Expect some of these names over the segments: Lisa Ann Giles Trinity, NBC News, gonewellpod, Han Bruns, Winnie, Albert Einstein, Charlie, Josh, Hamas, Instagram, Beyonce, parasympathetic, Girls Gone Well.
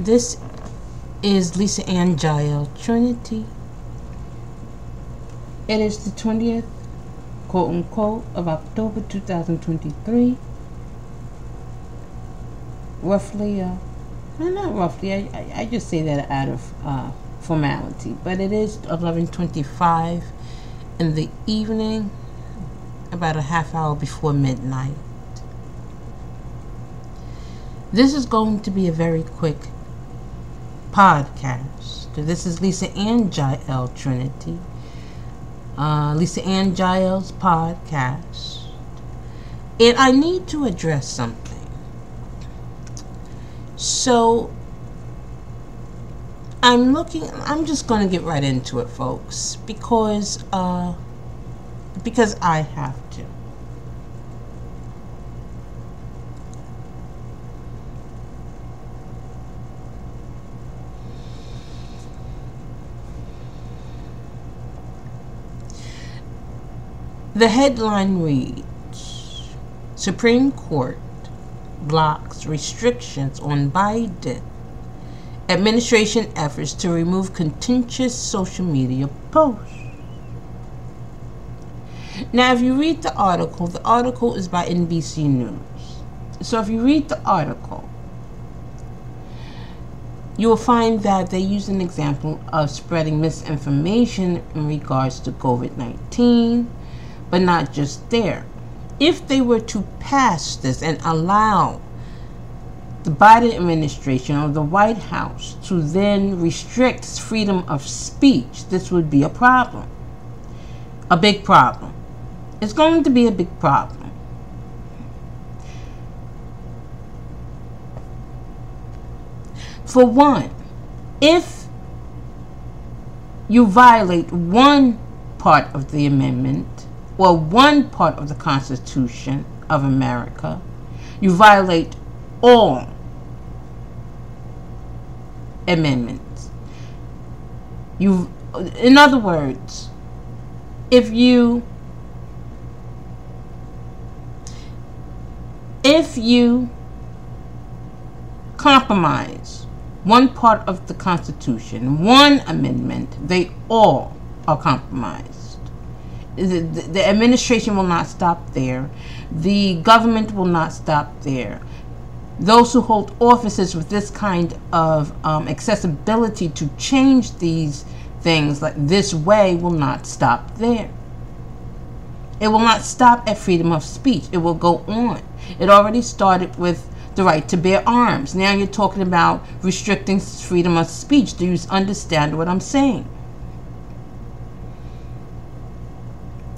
This is Lisa Ann Giles Trinity. It is the 20th, quote unquote, of October 2023. Roughly, no, not roughly, I just say that out of formality, but it is 11:25 in the evening, about a half hour before midnight. This is going to be a very quick podcast. This is Lisa Ann Giles Trinity, Lisa Ann Giles podcast, and I need to address something. So I'm just going to get right into it, folks, because I have to. The headline reads, Supreme Court blocks restrictions on Biden administration efforts to remove contentious social media posts. Now, if you read the article is by NBC News. So if you read the article, you will find that they use an example of spreading misinformation in regards to COVID-19. But not just there. If they were to pass this and allow the Biden administration or the White House to then restrict freedom of speech, this would be a problem. A big problem. It's going to be a big problem. For one, if you violate one part of the amendment, well, one part of the Constitution of America, you violate all amendments. In other words, if you compromise one part of the Constitution, one amendment, they all are compromised. The administration will not stop there. The government will not stop there. Those who hold offices with this kind of accessibility to change these things like this way will not stop there. It will not stop at freedom of speech. It will go on. It already started with the right to bear arms. Now you're talking about restricting freedom of speech. Do you understand what I'm saying?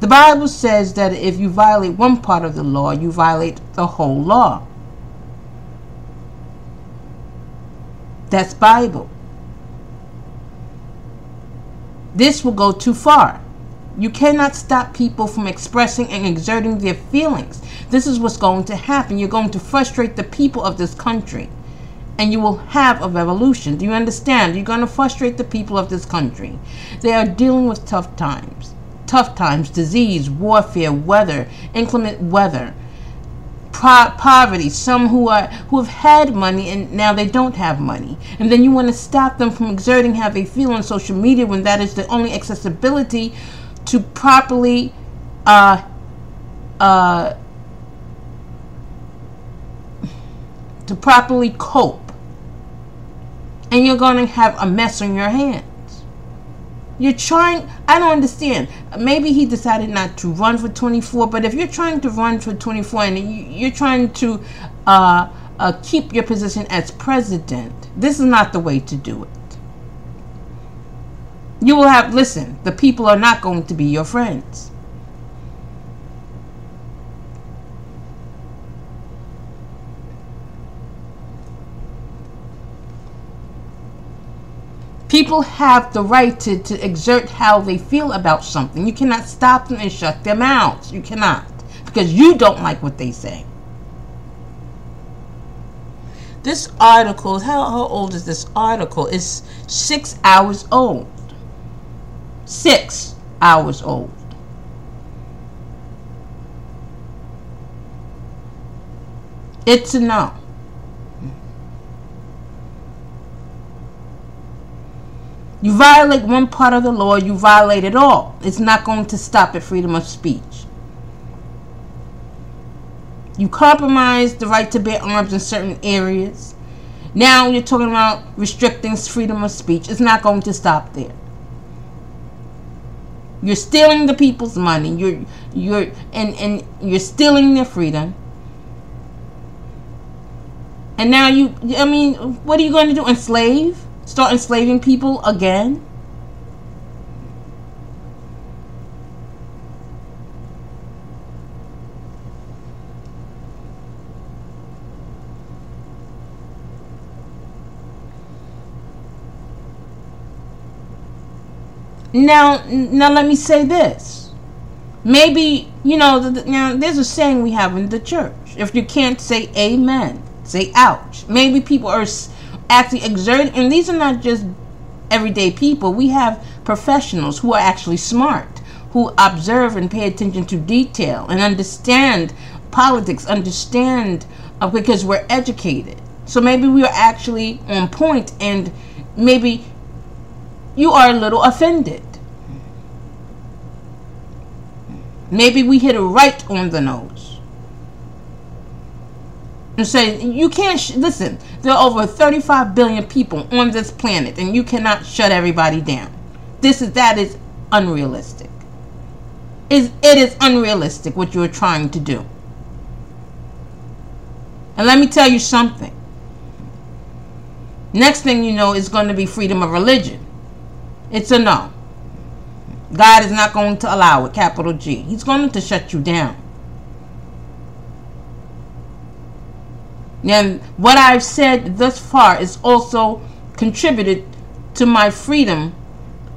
The Bible says that if you violate one part of the law, you violate the whole law. That's Bible. This will go too far. You cannot stop people from expressing and exerting their feelings. This is what's going to happen. You're going to frustrate the people of this country, and you will have a revolution. Do you understand? You're going to frustrate the people of this country. They are dealing with tough times. Tough times, disease, warfare, weather, inclement weather, poverty, some who have had money and now they don't have money. And then you want to stop them from exerting how they feel on social media when that is the only accessibility to properly cope and you're going to have a mess on your hands. You're trying, I don't understand. Maybe he decided not to run for 24, but if you're trying to run for 24 and you're trying to keep your position as president, this is not the way to do it. You will have, listen, the people are not going to be your friends. People have the right to exert how they feel about something. You cannot stop them and shut their mouths. You cannot. Because you don't like what they say. This article, how old is this article? It's 6 hours old. 6 hours old. It's a no. You violate one part of the law, you violate it all. It's not going to stop at freedom of speech. You compromise the right to bear arms in certain areas. Now you're talking about restricting freedom of speech. It's not going to stop there. You're stealing the people's money. You're stealing their freedom. And now what are you going to do? Enslave? Start enslaving people again? Now let me say this. Maybe, now there's a saying we have in the church. If you can't say amen, say ouch. Maybe people are actually exerting, and these are not just everyday people. We have professionals who are actually smart, who observe and pay attention to detail and understand politics, because we're educated. So maybe we are actually on point, and maybe you are a little offended. Maybe we hit it right on the nose. And say, you can't, listen, there are over 35 billion people on this planet, and you cannot shut everybody down. That is unrealistic. It is unrealistic what you are trying to do. And let me tell you something. Next thing you know is going to be freedom of religion. It's a no. God is not going to allow it, capital G. He's going to shut you down. And what I've said thus far is also contributed to my freedom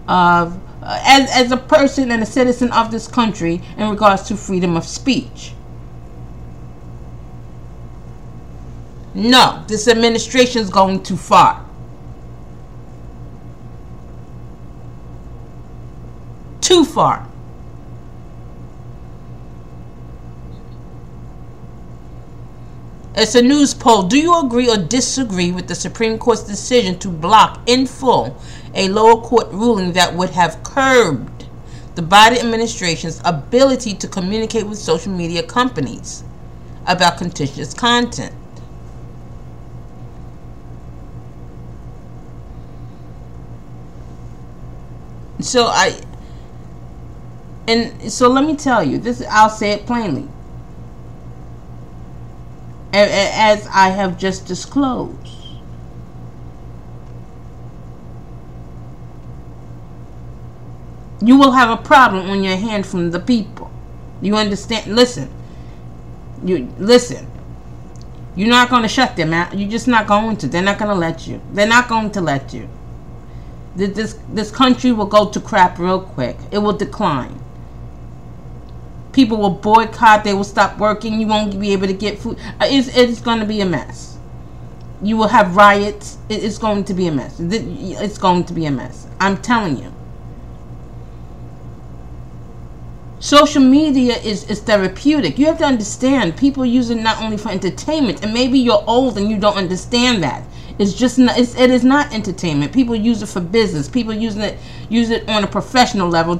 of, as a person and a citizen of this country, in regards to freedom of speech. No, this administration is going too far. Too far. It's a news poll. Do you agree or disagree with the Supreme Court's decision to block in full a lower court ruling that would have curbed the Biden administration's ability to communicate with social media companies about contentious content? So let me tell you this. I'll say it plainly. As I have just disclosed, you will have a problem on your hand from the people. You understand? Listen. You're not going to shut them out. You're just not going to. They're not going to let you. They're not going to let you. This country will go to crap real quick. It will decline. People will boycott. They will stop working. You won't be able to get food. It's going to be a mess. You will have riots. It's going to be a mess. It's going to be a mess. I'm telling you. Social media is therapeutic. You have to understand, people use it not only for entertainment. And maybe you're old and you don't understand that. It's just not, it is not entertainment. People use it for business. People use it on a professional level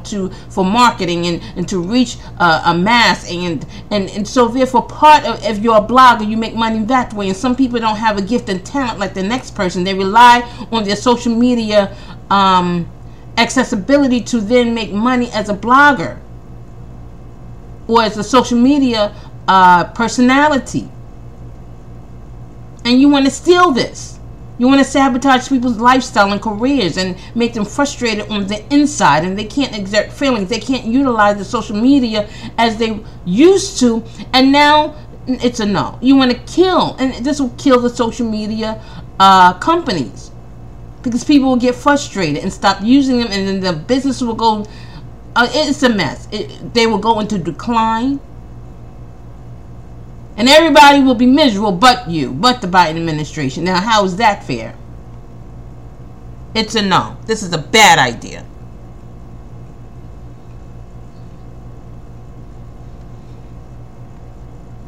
for marketing and to reach a mass and so therefore part of, if you're a blogger, you make money that way. And some people don't have a gift and talent like the next person. They rely on their social media accessibility to then make money as a blogger or as a social media personality. And you want to steal this. You want to sabotage people's lifestyle and careers and make them frustrated on the inside, and they can't exert feelings. They can't utilize the social media as they used to, and now it's a no. You want to kill, and this will kill the social media companies, because people will get frustrated and stop using them, and then the business will go, it's a mess. They will go into decline. And everybody will be miserable but the Biden administration. Now, how is that fair? It's a no. This is a bad idea.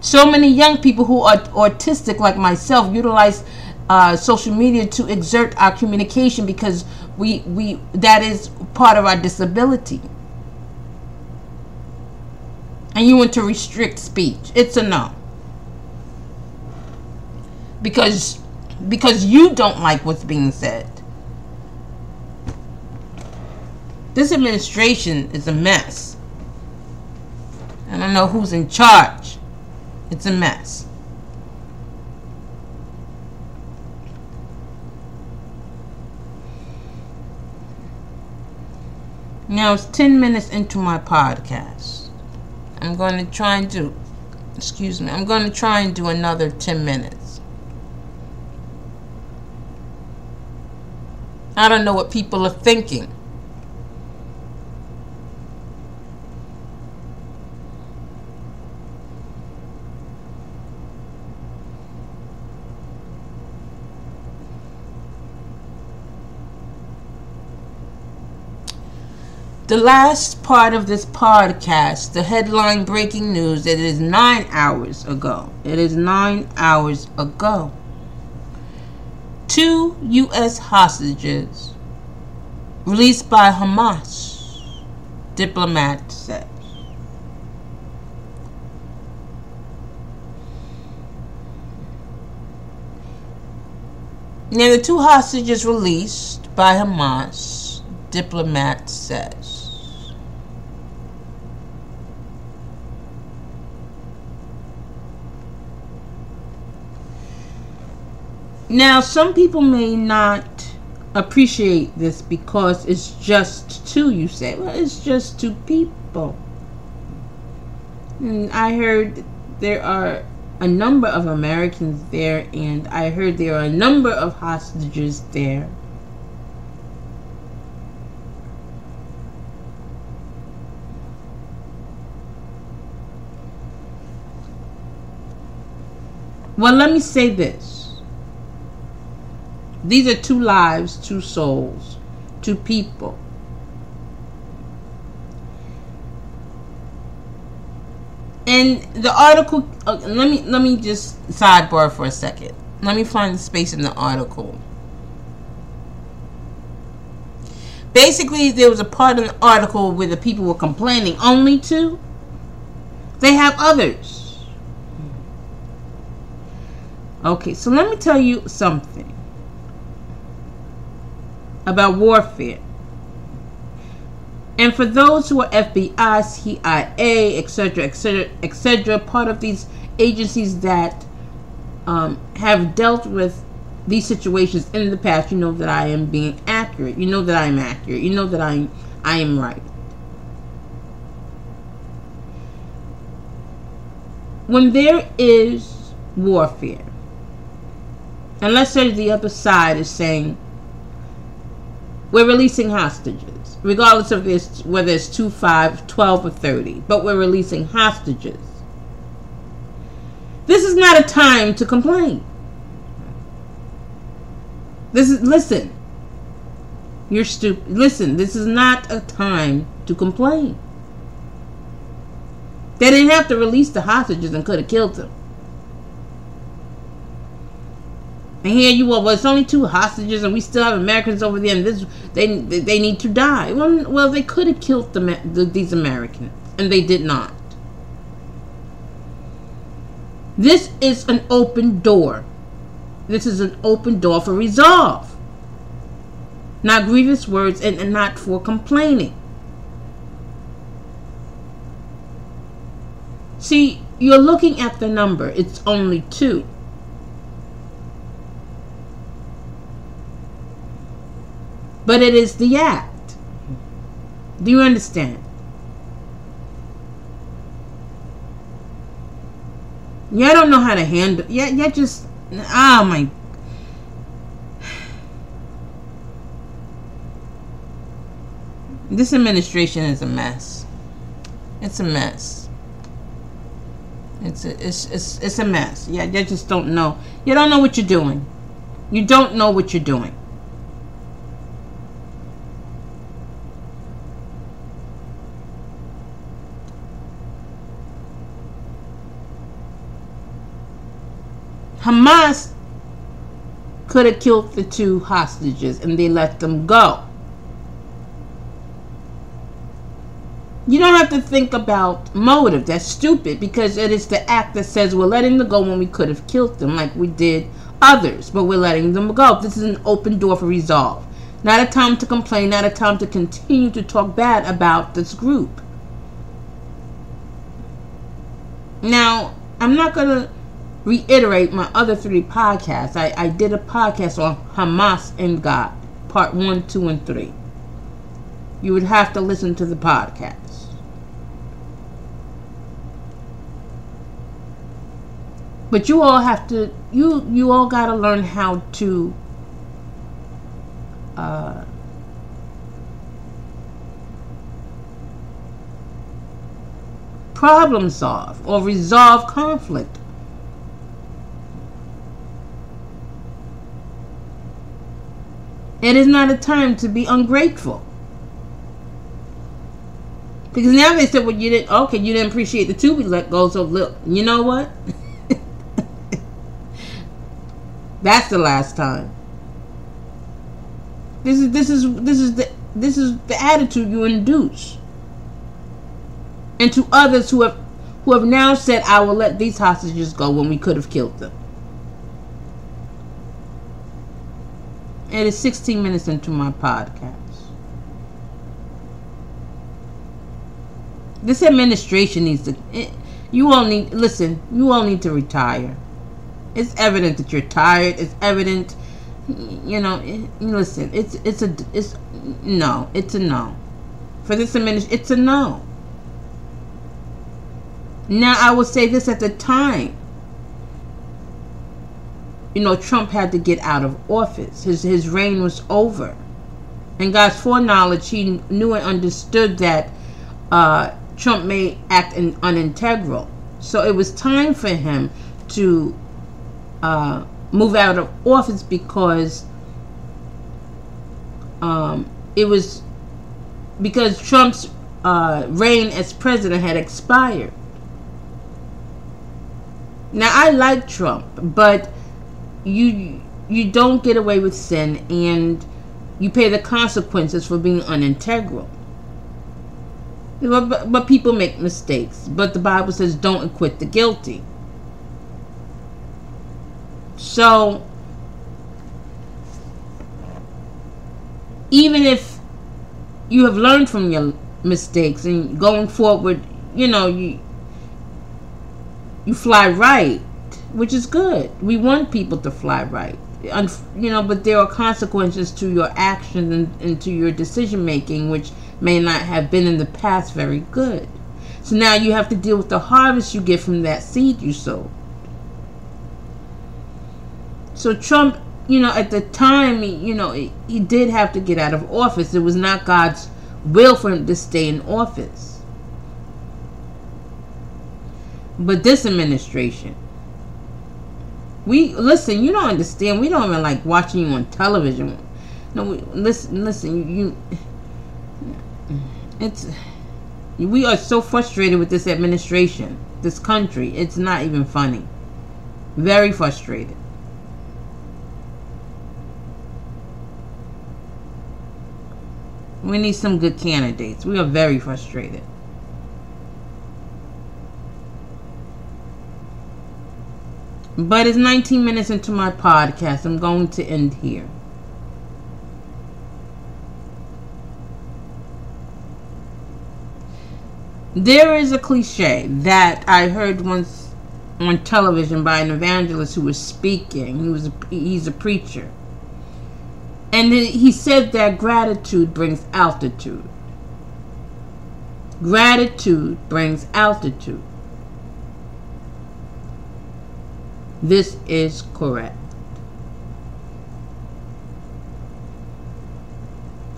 So many young people who are autistic like myself utilize social media to exert our communication, because we that is part of our disability. And you want to restrict speech. It's a no. Because you don't like what's being said. This administration is a mess. I don't know who's in charge. It's a mess. Now it's 10 minutes into my podcast. I'm going to try and do another 10 minutes. I don't know what people are thinking. The last part of this podcast, the headline breaking news, it is 9 hours ago. 2 U.S. hostages released by Hamas, diplomat says. Now, the 2 hostages released by Hamas, diplomat says. Now, some people may not appreciate this because it's just 2, you say. Well, it's just 2 people. And I heard there are a number of Americans there, and I heard there are a number of hostages there. Well, let me say this. These are 2 lives, 2 souls, 2 people. And the article, let me just sidebar for a second. Let me find the space in the article. Basically, there was a part in the article where the people were complaining. Only 2? They have others. Okay, so let me tell you something about warfare. And for those who are FBI, CIA, etc., etc., etc., part of these agencies that have dealt with these situations in the past, you know that I am being accurate. You know that I am accurate. You know that I am right. When there is warfare, and let's say the other side is saying, we're releasing hostages, regardless of whether it's 2, 5, 12, or 30. But we're releasing hostages. This is not a time to complain. Listen. You're stupid. Listen, this is not a time to complain. They didn't have to release the hostages and could have killed them. And here you are, well, it's only two hostages, and we still have Americans over there, and this, they need to die. Well, they could have killed these Americans, and they did not. This is an open door. This is an open door for resolve. Not grievous words and not for complaining. See, you're looking at the number. It's only 2. But it is the act. Do you understand? Y'all don't know how to handle. Y'all just. Oh my. This administration is a mess. It's a mess. It's a mess. Yeah, you just don't know. You don't know what you're doing. You don't know what you're doing. Hamas could have killed the 2 hostages and they let them go. You don't have to think about motive. That's stupid, because it is the act that says we're letting them go when we could have killed them like we did others, but we're letting them go. This is an open door for resolve. Not a time to complain, not a time to continue to talk bad about this group. Now, I'm not going to reiterate my other 3 podcasts. I did a podcast on Hamas and God, part 1, 2, and 3. You would have to listen to the podcast. But you all have to, you all got to learn how to problem solve or resolve conflict. It is not a time to be ungrateful. Because now they said, well, you didn't appreciate the 2 we let go, so look, you know what? That's the last time. This is the attitude you induce. And to others who have now said, I will let these hostages go when we could have killed them. It is 16 minutes into my podcast. This administration needs to, you all need to retire. It's evident that you're tired. It's evident, listen, it's a no. For this administration, it's a no. Now, I will say this: at the time, Trump had to get out of office. His reign was over. And God's foreknowledge, he knew and understood that Trump may act unintegral. So it was time for him to move out of office, because Trump's reign as president had expired. Now, I like Trump, but you don't get away with sin, and you pay the consequences for being unintegral. But people make mistakes. But the Bible says, don't acquit the guilty. So, even if you have learned from your mistakes and going forward, you fly right, which is good. We want people to fly right. But there are consequences to your actions and to your decision making, which may not have been in the past very good. So now you have to deal with the harvest you get from that seed you sowed. So Trump, at the time, he did have to get out of office. It was not God's will for him to stay in office. But this administration, you don't understand. We don't even like watching you on television. No, listen, we are so frustrated with this administration, this country. It's not even funny. Very frustrated. We need some good candidates. We are very frustrated. But it's 19 minutes into my podcast. I'm going to end here. There is a cliche that I heard once on television by an evangelist who was speaking. He's a preacher. And he said that gratitude brings altitude. Gratitude brings altitude. This is correct.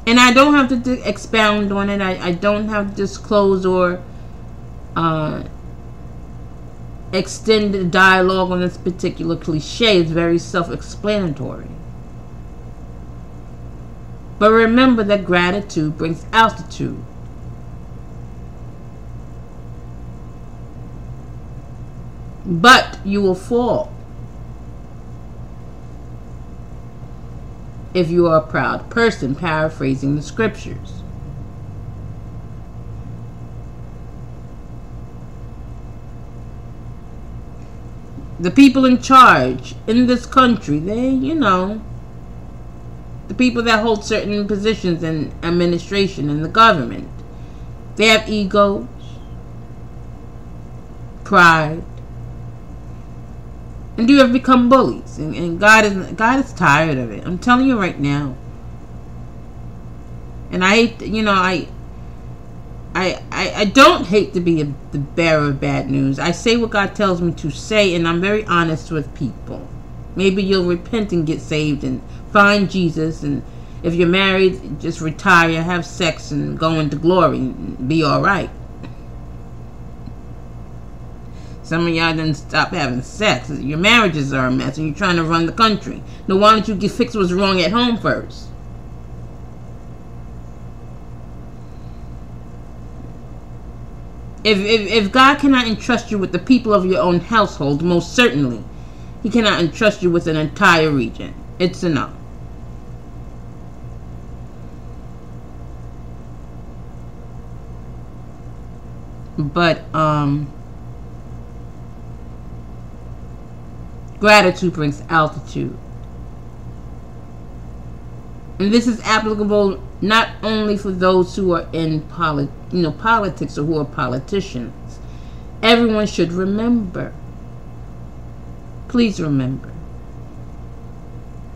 And I don't have to expound on it. I don't have to disclose or extend the dialogue on this particular cliche. It's very self-explanatory. But remember that gratitude brings altitude. But you will fall if you are a proud person, paraphrasing the scriptures. The people in charge in this country, the people that hold certain positions in administration and the government, they have egos, pride, and you have become bullies. And God is tired of it. I'm telling you right now. And I hate, I don't hate to be the bearer of bad news. I say what God tells me to say, and I'm very honest with people. Maybe you'll repent and get saved and find Jesus. And if you're married, just retire, have sex, and go into glory and be all right. Some of y'all didn't stop having sex. Your marriages are a mess and you're trying to run the country. Now, why don't you get fixed what's wrong at home first? If God cannot entrust you with the people of your own household, most certainly, He cannot entrust you with an entire region. It's enough. But, gratitude brings altitude. And this is applicable not only for those who are in politics or who are politicians. Everyone should remember, please remember,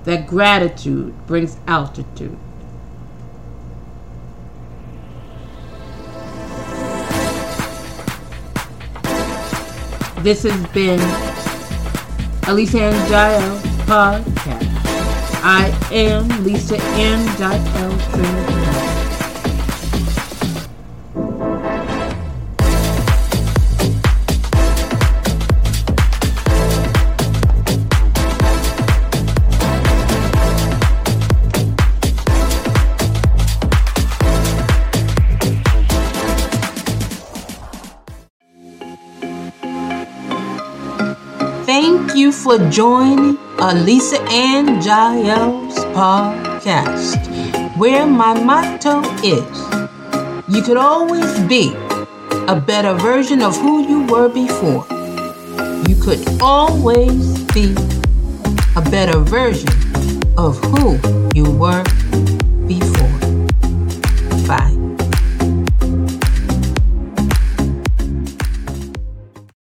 that gratitude brings altitude. This has been Lisa Ann Giles Podcast. I am Lisa Ann Giles Trinity. For joining a Lisa Ann Giles podcast, where my motto is, you could always be a better version of who you were before. You could always be a better version of who you were